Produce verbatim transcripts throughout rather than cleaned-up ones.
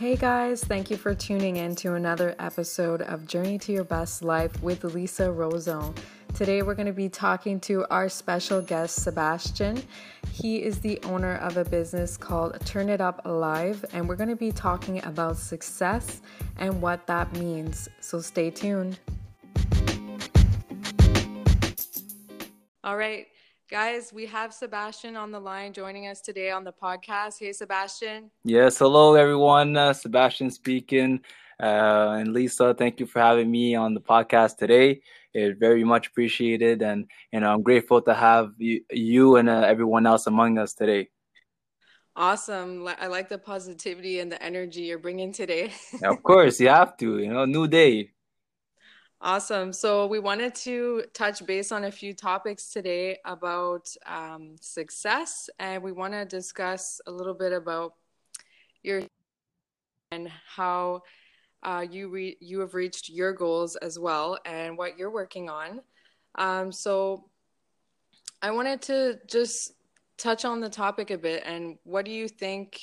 Hey guys, thank you for tuning in to another episode of Journey to Your Best Life with Lisa Roson. Today we're going to be talking to our special guest, Sebastian. He is the owner of a business called Turn It Up Live, and we're going to be talking about success and what that means. So stay tuned. All right, guys, we have Sebastian on the line joining us today on the podcast. Hey, Sebastian. Yes, hello, everyone. Uh, Sebastian speaking. Uh, and Lisa, thank you for having me on the podcast today. It's very much appreciated. And, you know, I'm grateful to have you, you and uh, everyone else among us today. Awesome. I like the positivity and the energy you're bringing today. Of course, you have to, you know, new day. Awesome. So we wanted to touch base on a few topics today about um, success, and we want to discuss a little bit about your and how uh, you re- you have reached your goals as well, and what you're working on. Um, so I wanted to just touch on the topic a bit, and what do you think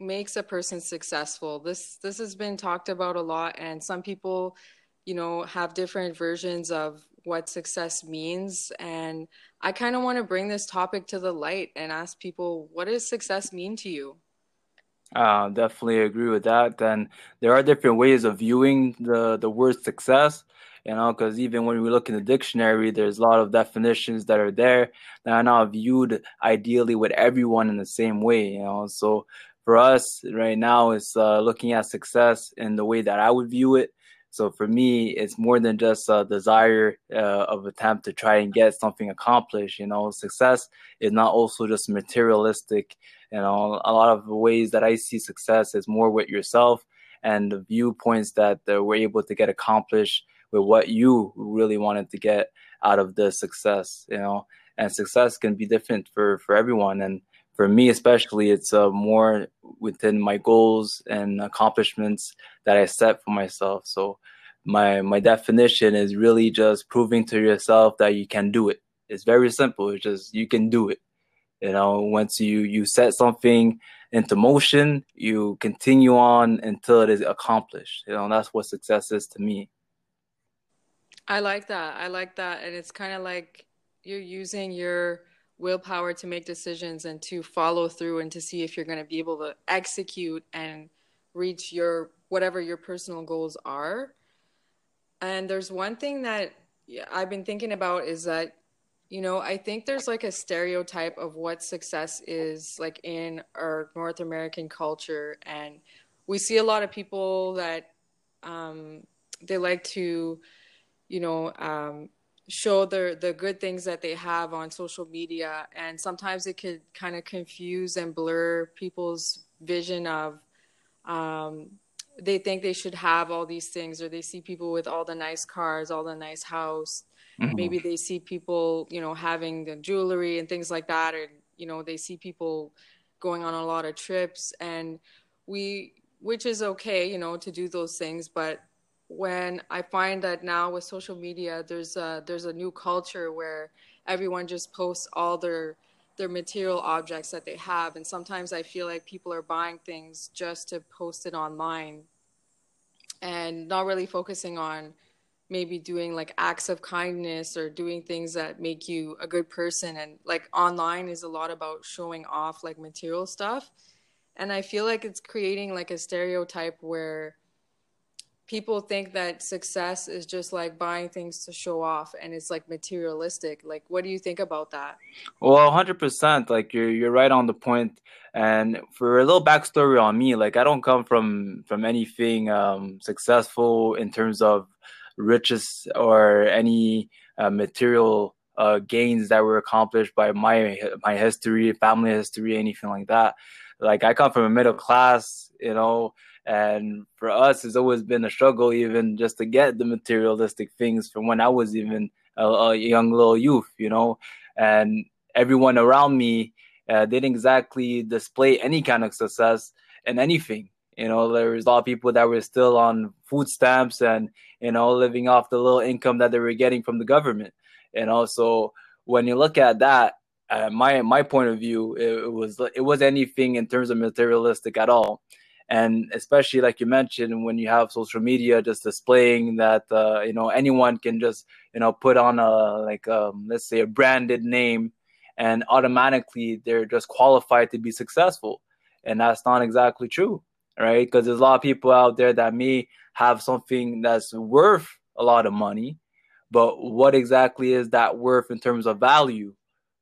makes a person successful? This this has been talked about a lot, and some people, you know, have different versions of what success means. And I kind of want to bring this topic to the light and ask people, what does success mean to you? Uh, definitely agree with that. And there are different ways of viewing the, the word success, you know, because even when we look in the dictionary, there's a lot of definitions that are there that are not viewed ideally with everyone in the same way, you know. So for us right now, it's uh, looking at success in the way that I would view it. So for me, it's more than just a desire uh, of attempt to try and get something accomplished. You know, success is not also just materialistic. You know, a lot of ways that I see success is more with yourself and the viewpoints that uh, we're able to get accomplished with what you really wanted to get out of the success, you know. And success can be different for, for everyone. And for me especially, it's uh, more within my goals and accomplishments that I set for myself. So my my definition is really just proving to yourself that you can do it. It's very simple. It's just you can do it. You know, once you, you set something into motion, you continue on until it is accomplished. You know, and that's what success is to me. I like that. I like that. And it's kind of like you're using your willpower to make decisions and to follow through and to see if you're going to be able to execute and reach your whatever your personal goals are. And there's one thing that I've been thinking about is that, you know, I think there's like a stereotype of what success is like in our North American culture. And we see a lot of people that um, they like to, you know, um, show the, the good things that they have on social media. And sometimes it could kind of confuse and blur people's vision of, um, they think they should have all these things, or they see people with all the nice cars, all the nice house. Mm-hmm. Maybe they see people, you know, having the jewelry and things like that. Or, you know, they see people going on a lot of trips, and we, which is okay, you know, to do those things. But when I find that now with social media, there's a, there's a new culture where everyone just posts all their their material objects that they have. And sometimes I feel like people are buying things just to post it online and not really focusing on maybe doing like acts of kindness or doing things that make you a good person. And like online is a lot about showing off like material stuff. And I feel like it's creating like a stereotype where people think that success is just like buying things to show off, and it's like materialistic. Like, what do you think about that? Well, one hundred percent. Like, you're you're right on the point. And for a little backstory on me, like, I don't come from from anything um, successful in terms of riches or any uh, material uh, gains that were accomplished by my my history, family history, anything like that. Like, I come from a middle class, you know. And for us, it's always been a struggle even just to get the materialistic things from when I was even a, a young little youth, you know. And everyone around me uh, didn't exactly display any kind of success in anything. You know, there was a lot of people that were still on food stamps and, you know, living off the little income that they were getting from the government. You know, so when you look at that, uh, my my point of view, it, it was it wasn't anything in terms of materialistic at all. And especially, like you mentioned, when you have social media just displaying that, uh, you know, anyone can just, you know, put on a, like, um, let's say a branded name, and automatically they're just qualified to be successful. And that's not exactly true, right? Because there's a lot of people out there that may have something that's worth a lot of money, but what exactly is that worth in terms of value,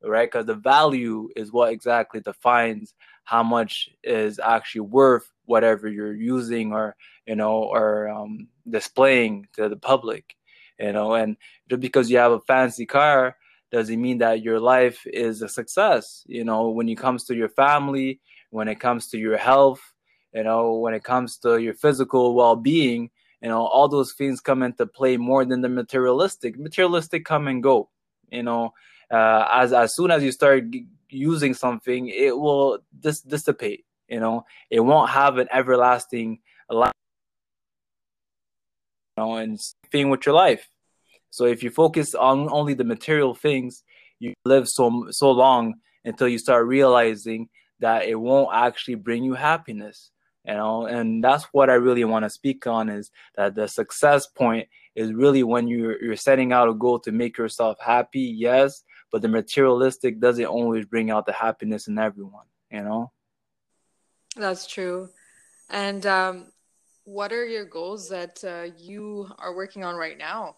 right? Because the value is what exactly defines how much is actually worth whatever you're using or, you know, or um, displaying to the public, you know. And just because you have a fancy car doesn't mean that your life is a success, you know, when it comes to your family, when it comes to your health, you know, when it comes to your physical well-being, you know, all those things come into play more than the materialistic. Materialistic come and go, you know. Uh, as as soon as you start g- using something, it will dis- dissipate, you know. It won't have an everlasting life, you know, and same thing with your life. So if you focus on only the material things, you live so so long until you start realizing that it won't actually bring you happiness, you know. And that's what I really want to speak on, is that the success point is really when you're you're setting out a goal to make yourself happy, yes, but the materialistic doesn't always bring out the happiness in everyone, you know? That's true. And um, what are your goals that uh, you are working on right now?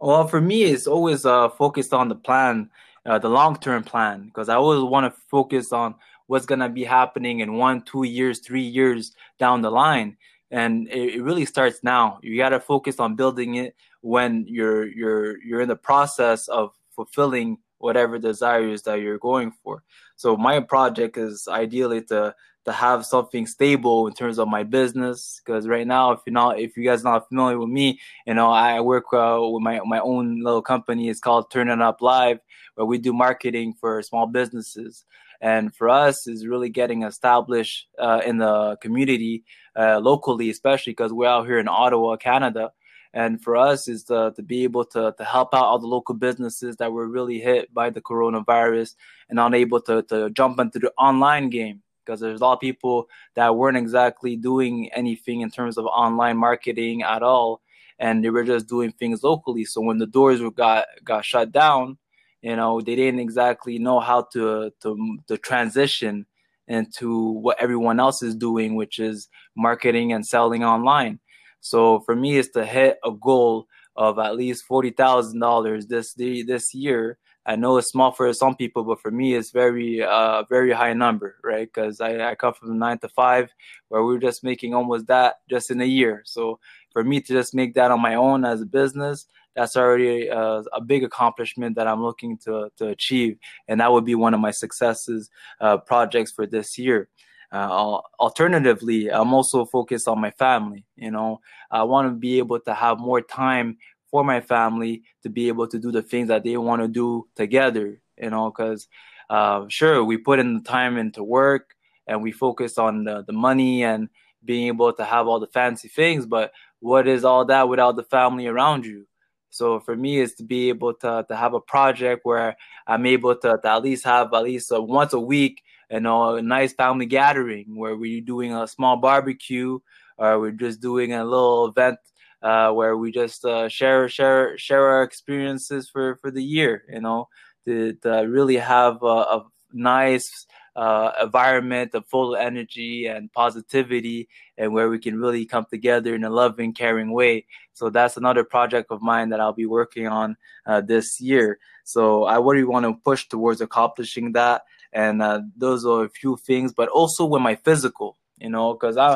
Well, for me, it's always uh, focused on the plan, uh, the long-term plan, because I always want to focus on what's going to be happening in one, two years, three years down the line. And it, it really starts now. You got to focus on building it when you're you're you're in the process of fulfilling whatever desires that you're going for. So my project is ideally to to have something stable in terms of my business, because right now, if you're not, if you guys are not familiar with me, you know, I work uh, with my, my own little company. It's called Turn It Up Live, where we do marketing for small businesses. And for us, is really getting established uh, in the community, uh, locally, especially because we're out here in Ottawa, Canada. And for us is to, to be able to, to help out all the local businesses that were really hit by the coronavirus and unable to, to jump into the online game. Because there's a lot of people that weren't exactly doing anything in terms of online marketing at all, and they were just doing things locally. So when the doors were got got shut down, you know, they didn't exactly know how to to, to transition into what everyone else is doing, which is marketing and selling online. So for me, it's to hit a goal of at least forty thousand dollars this this year. I know it's small for some people, but for me, it's very, uh, very high number, right? Because I, I come from nine to five, where we were just making almost that just in a year. So for me to just make that on my own as a business, that's already uh, a big accomplishment that I'm looking to to achieve, and that would be one of my successes uh, projects for this year. Uh, alternatively, I'm also focused on my family. You know, I want to be able to have more time for my family to be able to do the things that they want to do together, you know, because uh, sure, we put in the time into work and we focus on the, the money and being able to have all the fancy things, but what is all that without the family around you? So for me, it's to be able to, to have a project where I'm able to, to at least have at least a, once a week, you know, a nice family gathering where we're doing a small barbecue or we're just doing a little event Uh, where we just uh, share, share, share our experiences for, for the year, you know, to, to really have a, a nice uh, environment of full energy and positivity, and where we can really come together in a loving, caring way. So that's another project of mine that I'll be working on uh, this year. So I really want to push towards accomplishing that, and uh, those are a few things, but also with my physical. You know, because I,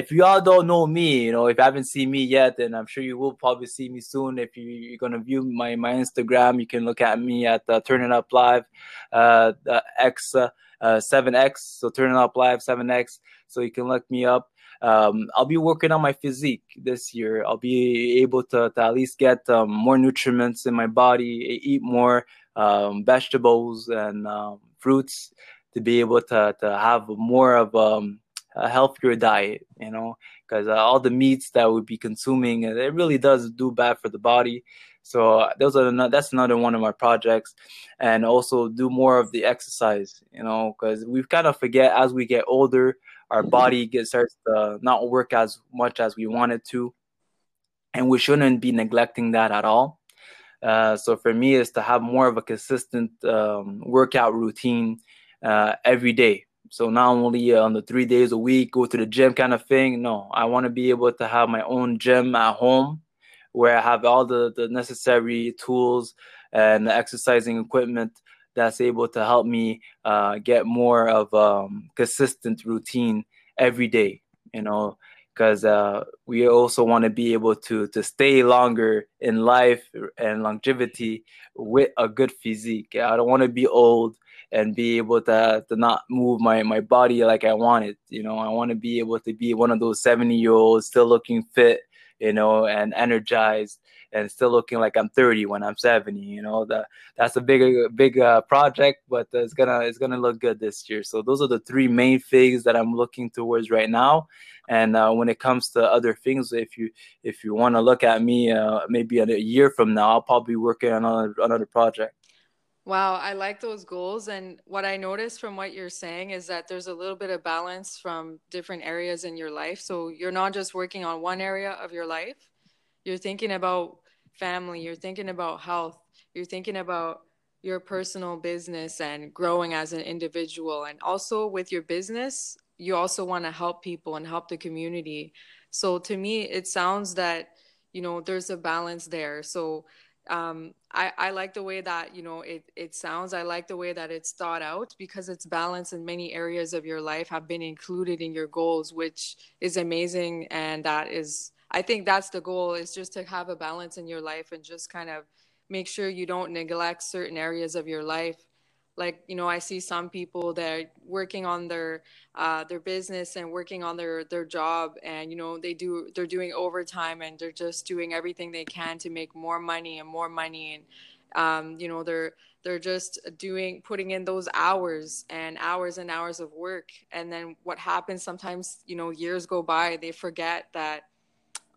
if you all don't know me, you know, if you haven't seen me yet, then I'm sure you will probably see me soon. If you, you're going to view my, my Instagram, you can look at me at uh, Turn It Up Live uh, uh, X, uh, uh, seven X. So Turn It Up Live seven X. So you can look me up. Um, I'll be working on my physique this year. I'll be able to, to at least get um, more nutrients in my body, eat more um, vegetables and um, fruits to be able to, to have more of um a healthier diet, you know, because uh, all the meats that we'd be consuming, it really does do bad for the body. So uh, those are another, that's another one of my projects, and also do more of the exercise, you know, because we kind of forget as we get older, our body gets starts to not work as much as we want it to, and we shouldn't be neglecting that at all. Uh, so for me, is to have more of a consistent um, workout routine uh, every day. So not only on the three days a week, go to the gym kind of thing. No, I want to be able to have my own gym at home where I have all the, the necessary tools and the exercising equipment that's able to help me uh, get more of a um, consistent routine every day, you know, because uh, we also want to be able to to stay longer in life and longevity with a good physique. I don't want to be old and be able to, to not move my, my body like I want it. You know, I want to be able to be one of those seventy-year-olds still looking fit, you know, and energized and still looking like I'm thirty when I'm seventy. You know, that that's a big, big uh, project, but it's gonna it's gonna look good this year. So those are the three main things that I'm looking towards right now. And uh, when it comes to other things, if you if you want to look at me, uh, maybe a year from now, I'll probably be working on another, another project. Wow, I like those goals. And what I noticed from what you're saying is that there's a little bit of balance from different areas in your life. So you're not just working on one area of your life. You're thinking about family, you're thinking about health, you're thinking about your personal business and growing as an individual. And also with your business, you also want to help people and help the community. So to me, it sounds that, you know, there's a balance there. So Um, I, I like the way that, you know, it, it sounds, I like the way that it's thought out, because it's balanced in many areas of your life have been included in your goals, which is amazing. And that is, I think that's the goal, is just to have a balance in your life and just kind of make sure you don't neglect certain areas of your life. Like, you know, I see some people that are working on their, uh, their business and working on their, their job, and, you know, they do, they're doing overtime and they're just doing everything they can to make more money and more money. And, um, you know, they're, they're just doing, putting in those hours and hours and hours of work. And then what happens sometimes, you know, years go by, they forget that,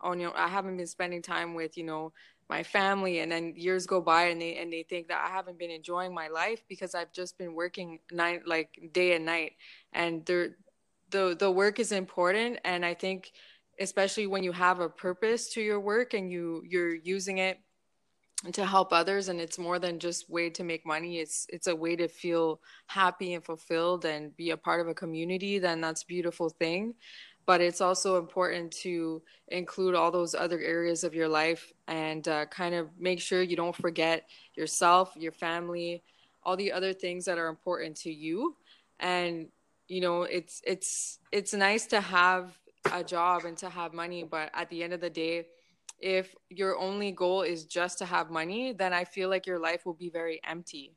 oh, you know, I haven't been spending time with, you know, my family. And then years go by and they and they think that I haven't been enjoying my life because I've just been working night, like day and night. And the the work is important. And I think especially when you have a purpose to your work and you you're using it to help others, and it's more than just a way to make money, it's it's a way to feel happy and fulfilled and be a part of a community, then that's a beautiful thing. But it's also important to include all those other areas of your life and uh, kind of make sure you don't forget yourself, your family, all the other things that are important to you. And, you know, it's, it's, it's nice to have a job and to have money, but at the end of the day, if your only goal is just to have money, then I feel like your life will be very empty.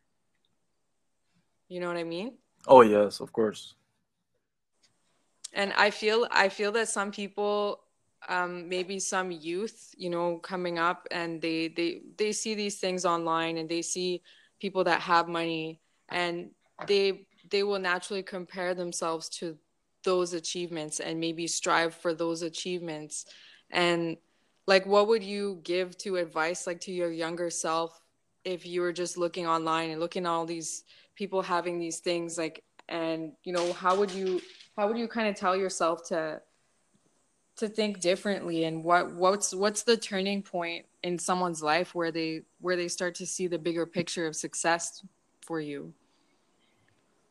You know what I mean? Oh, yes, of course. And I feel I feel that some people, um, maybe some youth, you know, coming up, and they, they, they see these things online and they see people that have money, and they they will naturally compare themselves to those achievements and maybe strive for those achievements. And like, what would you give to advice, like to your younger self, if you were just looking online and looking at all these people having these things, like, and, you know, how would you... How would you kind of tell yourself to to think differently, and what what's what's the turning point in someone's life where they where they start to see the bigger picture of success for you?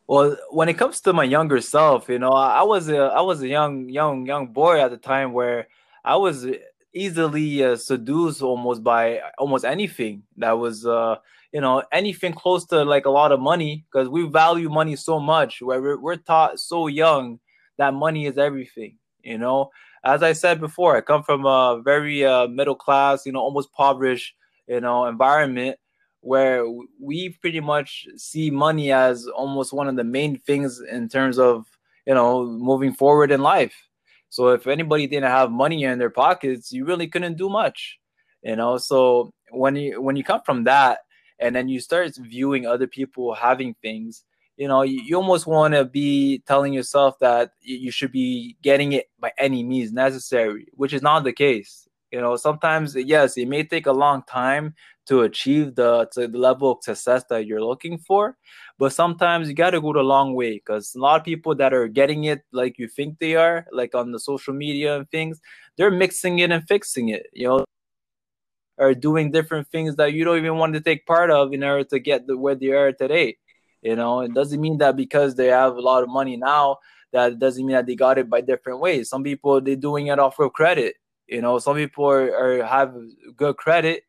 Well, when it comes to my younger self, you know, I was a I was a young young young boy at the time where I was easily uh, seduced almost by almost anything that was uh you know, anything close to like a lot of money, because we value money so much, where we're, we're taught so young that money is everything. You know, as I said before, I come from a very uh, middle class, you know, almost impoverished, you know, environment where we pretty much see money as almost one of the main things in terms of, you know, moving forward in life. So if anybody didn't have money in their pockets, you really couldn't do much, you know. So when you when you come from that, and then you start viewing other people having things, you know, you, you almost want to be telling yourself that you should be getting it by any means necessary, which is not the case. You know, sometimes, yes, it may take a long time to achieve the, to the level of success that you're looking for, but sometimes you got to go the long way, because a lot of people that are getting it like you think they are, like on the social media and things, they're mixing it and fixing it, you know, or doing different things that you don't even want to take part of in order to get the, where they are today. You know, it doesn't mean that because they have a lot of money now, that doesn't mean that they got it by different ways. Some people, they're doing it off of credit. You know, some people are, are have good credit,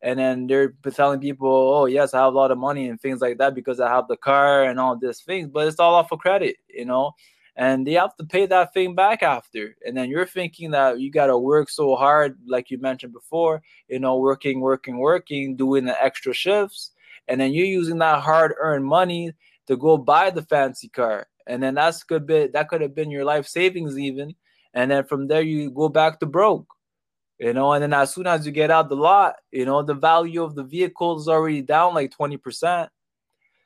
and then they're telling people, oh, yes, I have a lot of money and things like that because I have the car and all these things, but it's all off of credit, you know, and they have to pay that thing back after. And then you're thinking that you got to work so hard, like you mentioned before, you know, working, working, working, doing the extra shifts, and then you're using that hard-earned money to go buy the fancy car. And then that's could be, that could have been your life savings even. And then from there, you go back to broke, you know, and then as soon as you get out the lot, you know, the value of the vehicle is already down like twenty percent.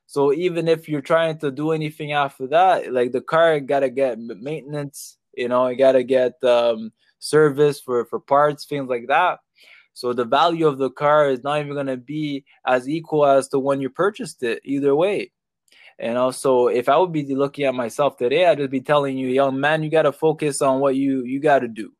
So even if you're trying to do anything after that, like the car got to get maintenance, you know, you got to get um, service for, for parts, things like that. So the value of the car is not even going to be as equal as to when you purchased it either way. And also, if I would be looking at myself today, I'd just be telling you, young man, you got to focus on what you, you got to do,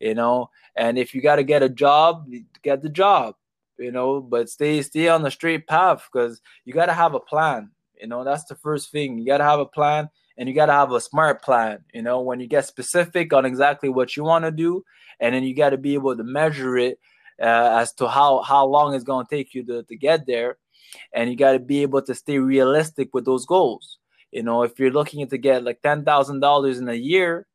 you know, and if you got to get a job, get the job, you know, but stay, stay on the straight path, because you got to have a plan. You know, that's the first thing. You got to have a plan, and you got to have a smart plan. You know, when you get specific on exactly what you want to do, and then you got to be able to measure it uh, as to how, how long it's going to take you to, to get there. And you got to be able to stay realistic with those goals. You know, if you're looking to get like ten thousand dollars in a year,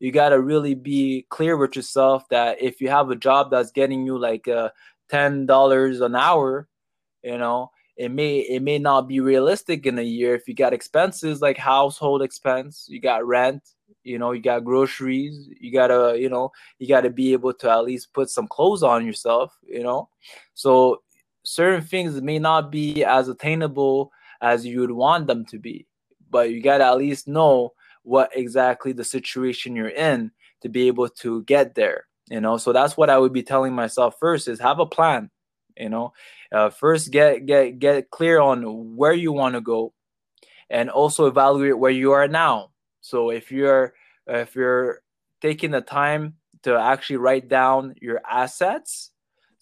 you got to really be clear with yourself that if you have a job that's getting you like uh, ten dollars an hour, you know, it may it may not be realistic in a year if you got expenses like household expense, you got rent, you know, you got groceries, you gotta, you know, you got to be able to at least put some clothes on yourself, you know. So certain things may not be as attainable as you would want them to be, but you got to at least know what exactly the situation you're in to be able to get there, you know. So that's what I would be telling myself first, is have a plan, you know. Uh, first, get, get, get clear on where you want to go, and also evaluate where you are now. So if you're, if you're taking the time to actually write down your assets,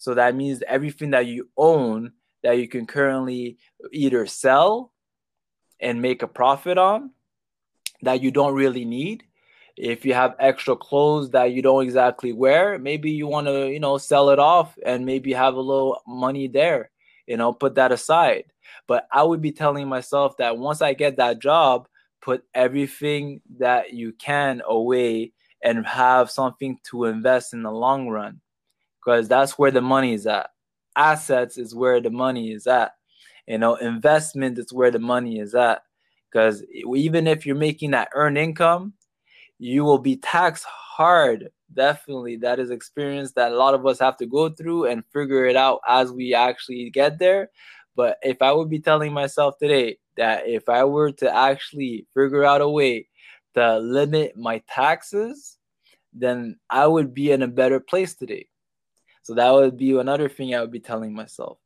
so that means everything that you own that you can currently either sell and make a profit on that you don't really need. If you have extra clothes that you don't exactly wear, maybe you want to, you know, sell it off and maybe have a little money there, you know, put that aside. But I would be telling myself that once I get that job, put everything that you can away and have something to invest in the long run. Because that's where the money is at. Assets is where the money is at. You know, investment is where the money is at. Because even if you're making that earned income, you will be taxed hard. Definitely, that is experience that a lot of us have to go through and figure it out as we actually get there. But if I would be telling myself today that if I were to actually figure out a way to limit my taxes, then I would be in a better place today. So that would be another thing I would be telling myself.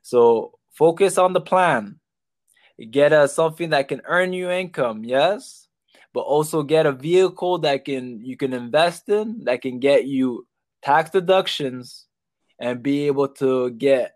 So focus on the plan. Get a, something that can earn you income, yes, but also get a vehicle that can you can invest in, that can get you tax deductions and be able to get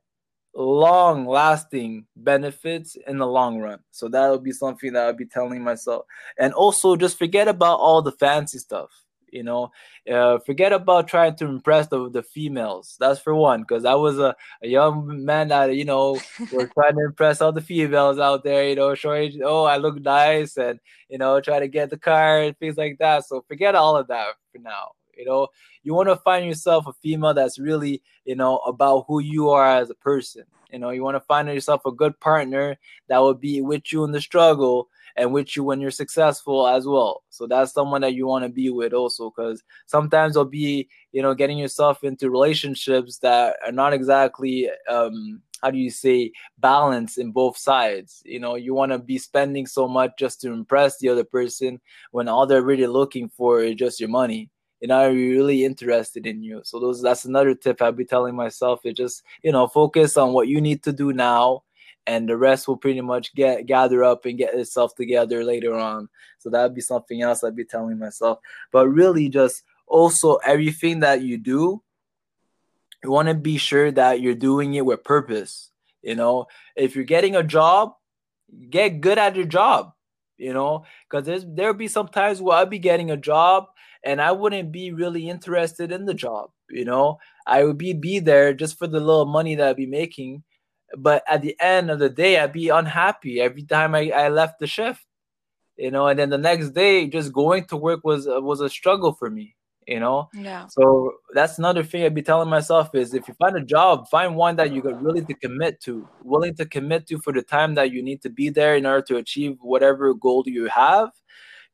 long-lasting benefits in the long run. So that would be something that I would be telling myself. And also just forget about all the fancy stuff. You know, uh, forget about trying to impress the, the females. That's for one, because I was a, a young man that, you know, was trying to impress all the females out there, you know, showing, oh, I look nice and, you know, try to get the car and things like that. So forget all of that for now. You know, you want to find yourself a female that's really, you know, about who you are as a person. You know, you want to find yourself a good partner that will be with you in the struggle and with you when you're successful as well. So that's someone that you want to be with also, because sometimes it'll be, you know, getting yourself into relationships that are not exactly, um, how do you say, balance in both sides. You know, you want to be spending so much just to impress the other person when all they're really looking for is just your money. and are really interested in you. So those that's another tip I'd be telling myself, is just, you know, focus on what you need to do now, and the rest will pretty much get gather up and get itself together later on. So that'd be something else I'd be telling myself. But really, just also everything that you do, you want to be sure that you're doing it with purpose. You know, if you're getting a job, get good at your job, you know, because there's there'll be some times where I'll be getting a job and I wouldn't be really interested in the job. You know, I would be, be there just for the little money that I'd be making. But at the end of the day, I'd be unhappy every time I, I left the shift, you know, and then the next day just going to work was was a struggle for me, you know. Yeah. So that's another thing I'd be telling myself is, if you find a job, find one that you're willing to commit to, willing to commit to for the time that you need to be there in order to achieve whatever goal you have.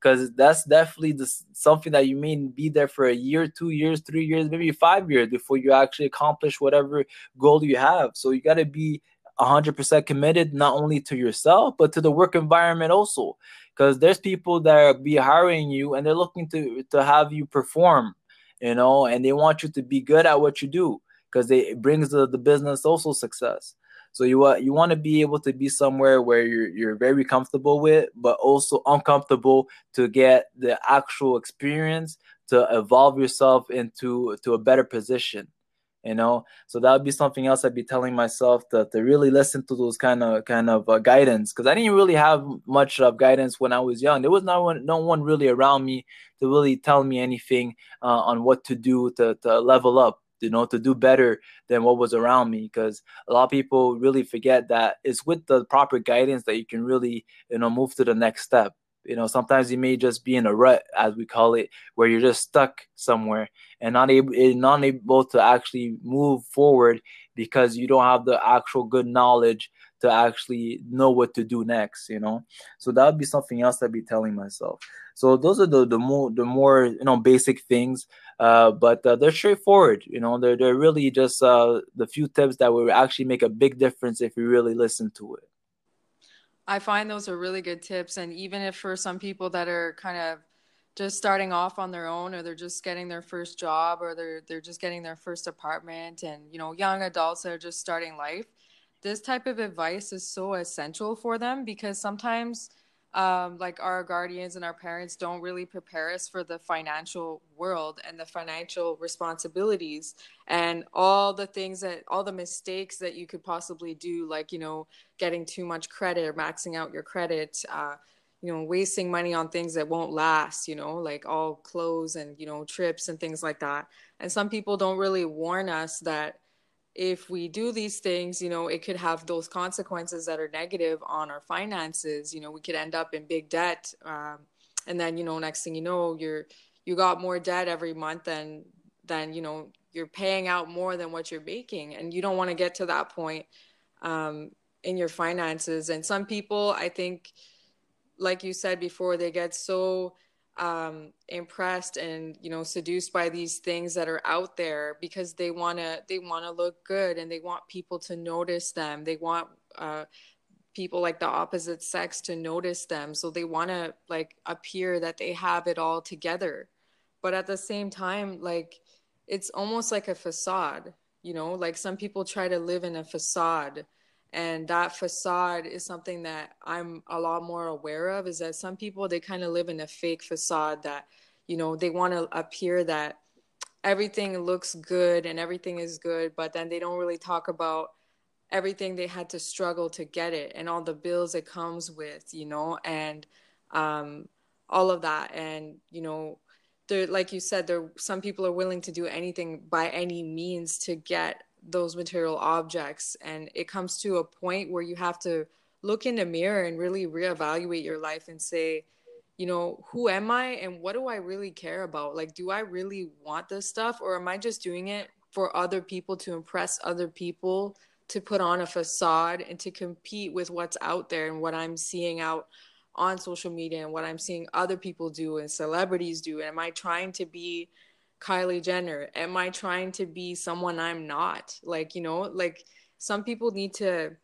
Because that's definitely this, something that you may be there for a year, two years, three years, maybe five years before you actually accomplish whatever goal you have. So you got to be one hundred percent committed, not only to yourself, but to the work environment also. Because there's people that be hiring you and they're looking to, to have you perform, you know, and they want you to be good at what you do, because it brings the, the business also success. So you uh, you want to be able to be somewhere where you're you're very comfortable with, but also uncomfortable to get the actual experience to evolve yourself into to a better position, you know. So that would be something else I'd be telling myself, to to really listen to those kind of kind of uh, guidance, because I didn't really have much of guidance when I was young. There was no one no one really around me to really tell me anything uh, on what to do to to level up, you know, to do better than what was around me. Because a lot of people really forget that it's with the proper guidance that you can really, you know, move to the next step. You know, sometimes you may just be in a rut, as we call it, where you're just stuck somewhere and not able, not able to actually move forward because you don't have the actual good knowledge to actually know what to do next, you know. So that would be something else I'd be telling myself. So those are the the more the more you know basic things, uh, but uh, they're straightforward. You know, they're they're really just uh, the few tips that will actually make a big difference if you really listen to it. I find those are really good tips, and even if for some people that are kind of just starting off on their own, or they're just getting their first job, or they're they're just getting their first apartment, and you know, young adults that are just starting life, this type of advice is so essential for them, because sometimes um, like our guardians and our parents don't really prepare us for the financial world and the financial responsibilities and all the things that all the mistakes that you could possibly do, like, you know, getting too much credit or maxing out your credit, uh, you know, wasting money on things that won't last, you know, like all clothes and, you know, trips and things like that. And some people don't really warn us that if we do these things, you know, it could have those consequences that are negative on our finances. You know, we could end up in big debt. Um, and then, you know, next thing you know, you're, you got more debt every month, and then, you know, you're paying out more than what you're making. And you don't want to get to that point um, in your finances. And some people, I think, like you said before, they get so um impressed and, you know, seduced by these things that are out there, because they want to they want to look good, and they want people to notice them, they want uh people like the opposite sex to notice them, so they want to like appear that they have it all together. But at the same time, like, it's almost like a facade, you know, like some people try to live in a facade. And that facade is something that I'm a lot more aware of, is that some people, they kind of live in a fake facade that, you know, they want to appear that everything looks good and everything is good, but then they don't really talk about everything they had to struggle to get it, and all the bills it comes with, you know, and um, all of that. And, you know, they're, like you said, there some people are willing to do anything by any means to get those material objects, and it comes to a point where you have to look in the mirror and really reevaluate your life and say, you know, who am I and what do I really care about? Like, do I really want this stuff, or am I just doing it for other people, to impress other people, to put on a facade and to compete with what's out there and what I'm seeing out on social media and what I'm seeing other people do and celebrities do? And am I trying to be Kylie Jenner? Am I trying to be someone I'm not? Like, you know, like some people need to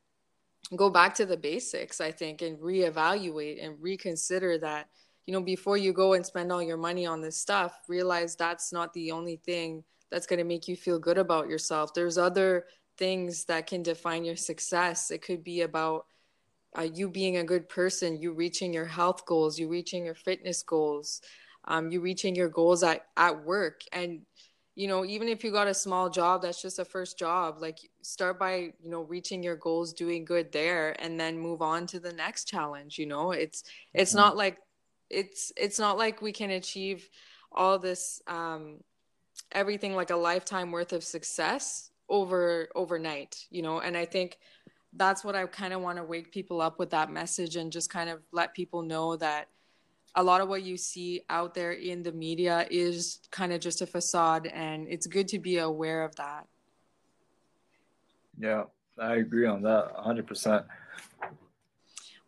go back to the basics, I think, and reevaluate and reconsider that, you know, before you go and spend all your money on this stuff, realize that's not the only thing that's going to make you feel good about yourself. There's other things that can define your success. It could be about uh, you being a good person, you reaching your health goals, you reaching your fitness goals, um, you reaching your goals at, at work. And, you know, even if you got a small job, that's just a first job, like start by, you know, reaching your goals, doing good there, and then move on to the next challenge. You know, it's, it's mm-hmm. not like, it's, it's not like we can achieve all this, um, everything like a lifetime worth of success over overnight, you know? And I think that's what I kind of want to wake people up with, that message, and just kind of let people know that a lot of what you see out there in the media is kind of just a facade, and it's good to be aware of that. Yeah, I agree on that one hundred percent.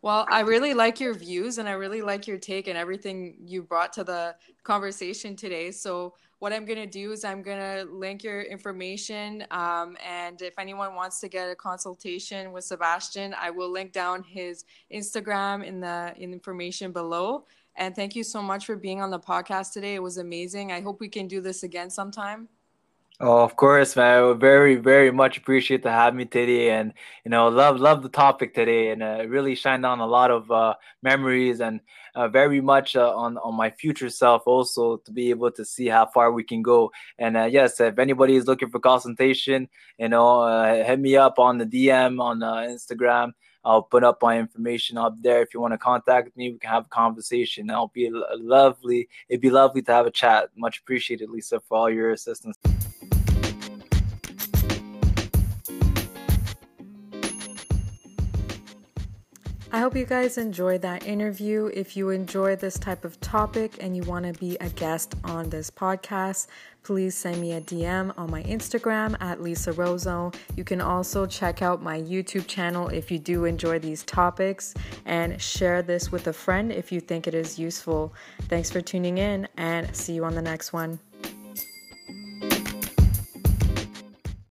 Well, I really like your views, and I really like your take and everything you brought to the conversation today. So what I'm going to do is I'm going to link your information. Um, and if anyone wants to get a consultation with Sebastian, I will link down his Instagram in the in information below. And thank you so much for being on the podcast today. It was amazing. I hope we can do this again sometime. Oh, of course, man. I would very, very much appreciate to have me today. And, you know, love, love the topic today. And uh, it really shined on a lot of uh, memories, and uh, very much uh, on, on my future self also, to be able to see how far we can go. And uh, yes, if anybody is looking for consultation, you know, uh, hit me up on the D M on uh, Instagram. I'll put up my information up there. If you want to contact me, we can have a conversation. I'll be lovely. It'd be lovely to have a chat. Much appreciated, Lisa, for all your assistance. I hope you guys enjoyed that interview. If you enjoy this type of topic and you want to be a guest on this podcast, please send me a D M on my Instagram at Lisa Roson. You can also check out my YouTube channel if you do enjoy these topics, and share this with a friend if you think it is useful. Thanks for tuning in, and see you on the next one.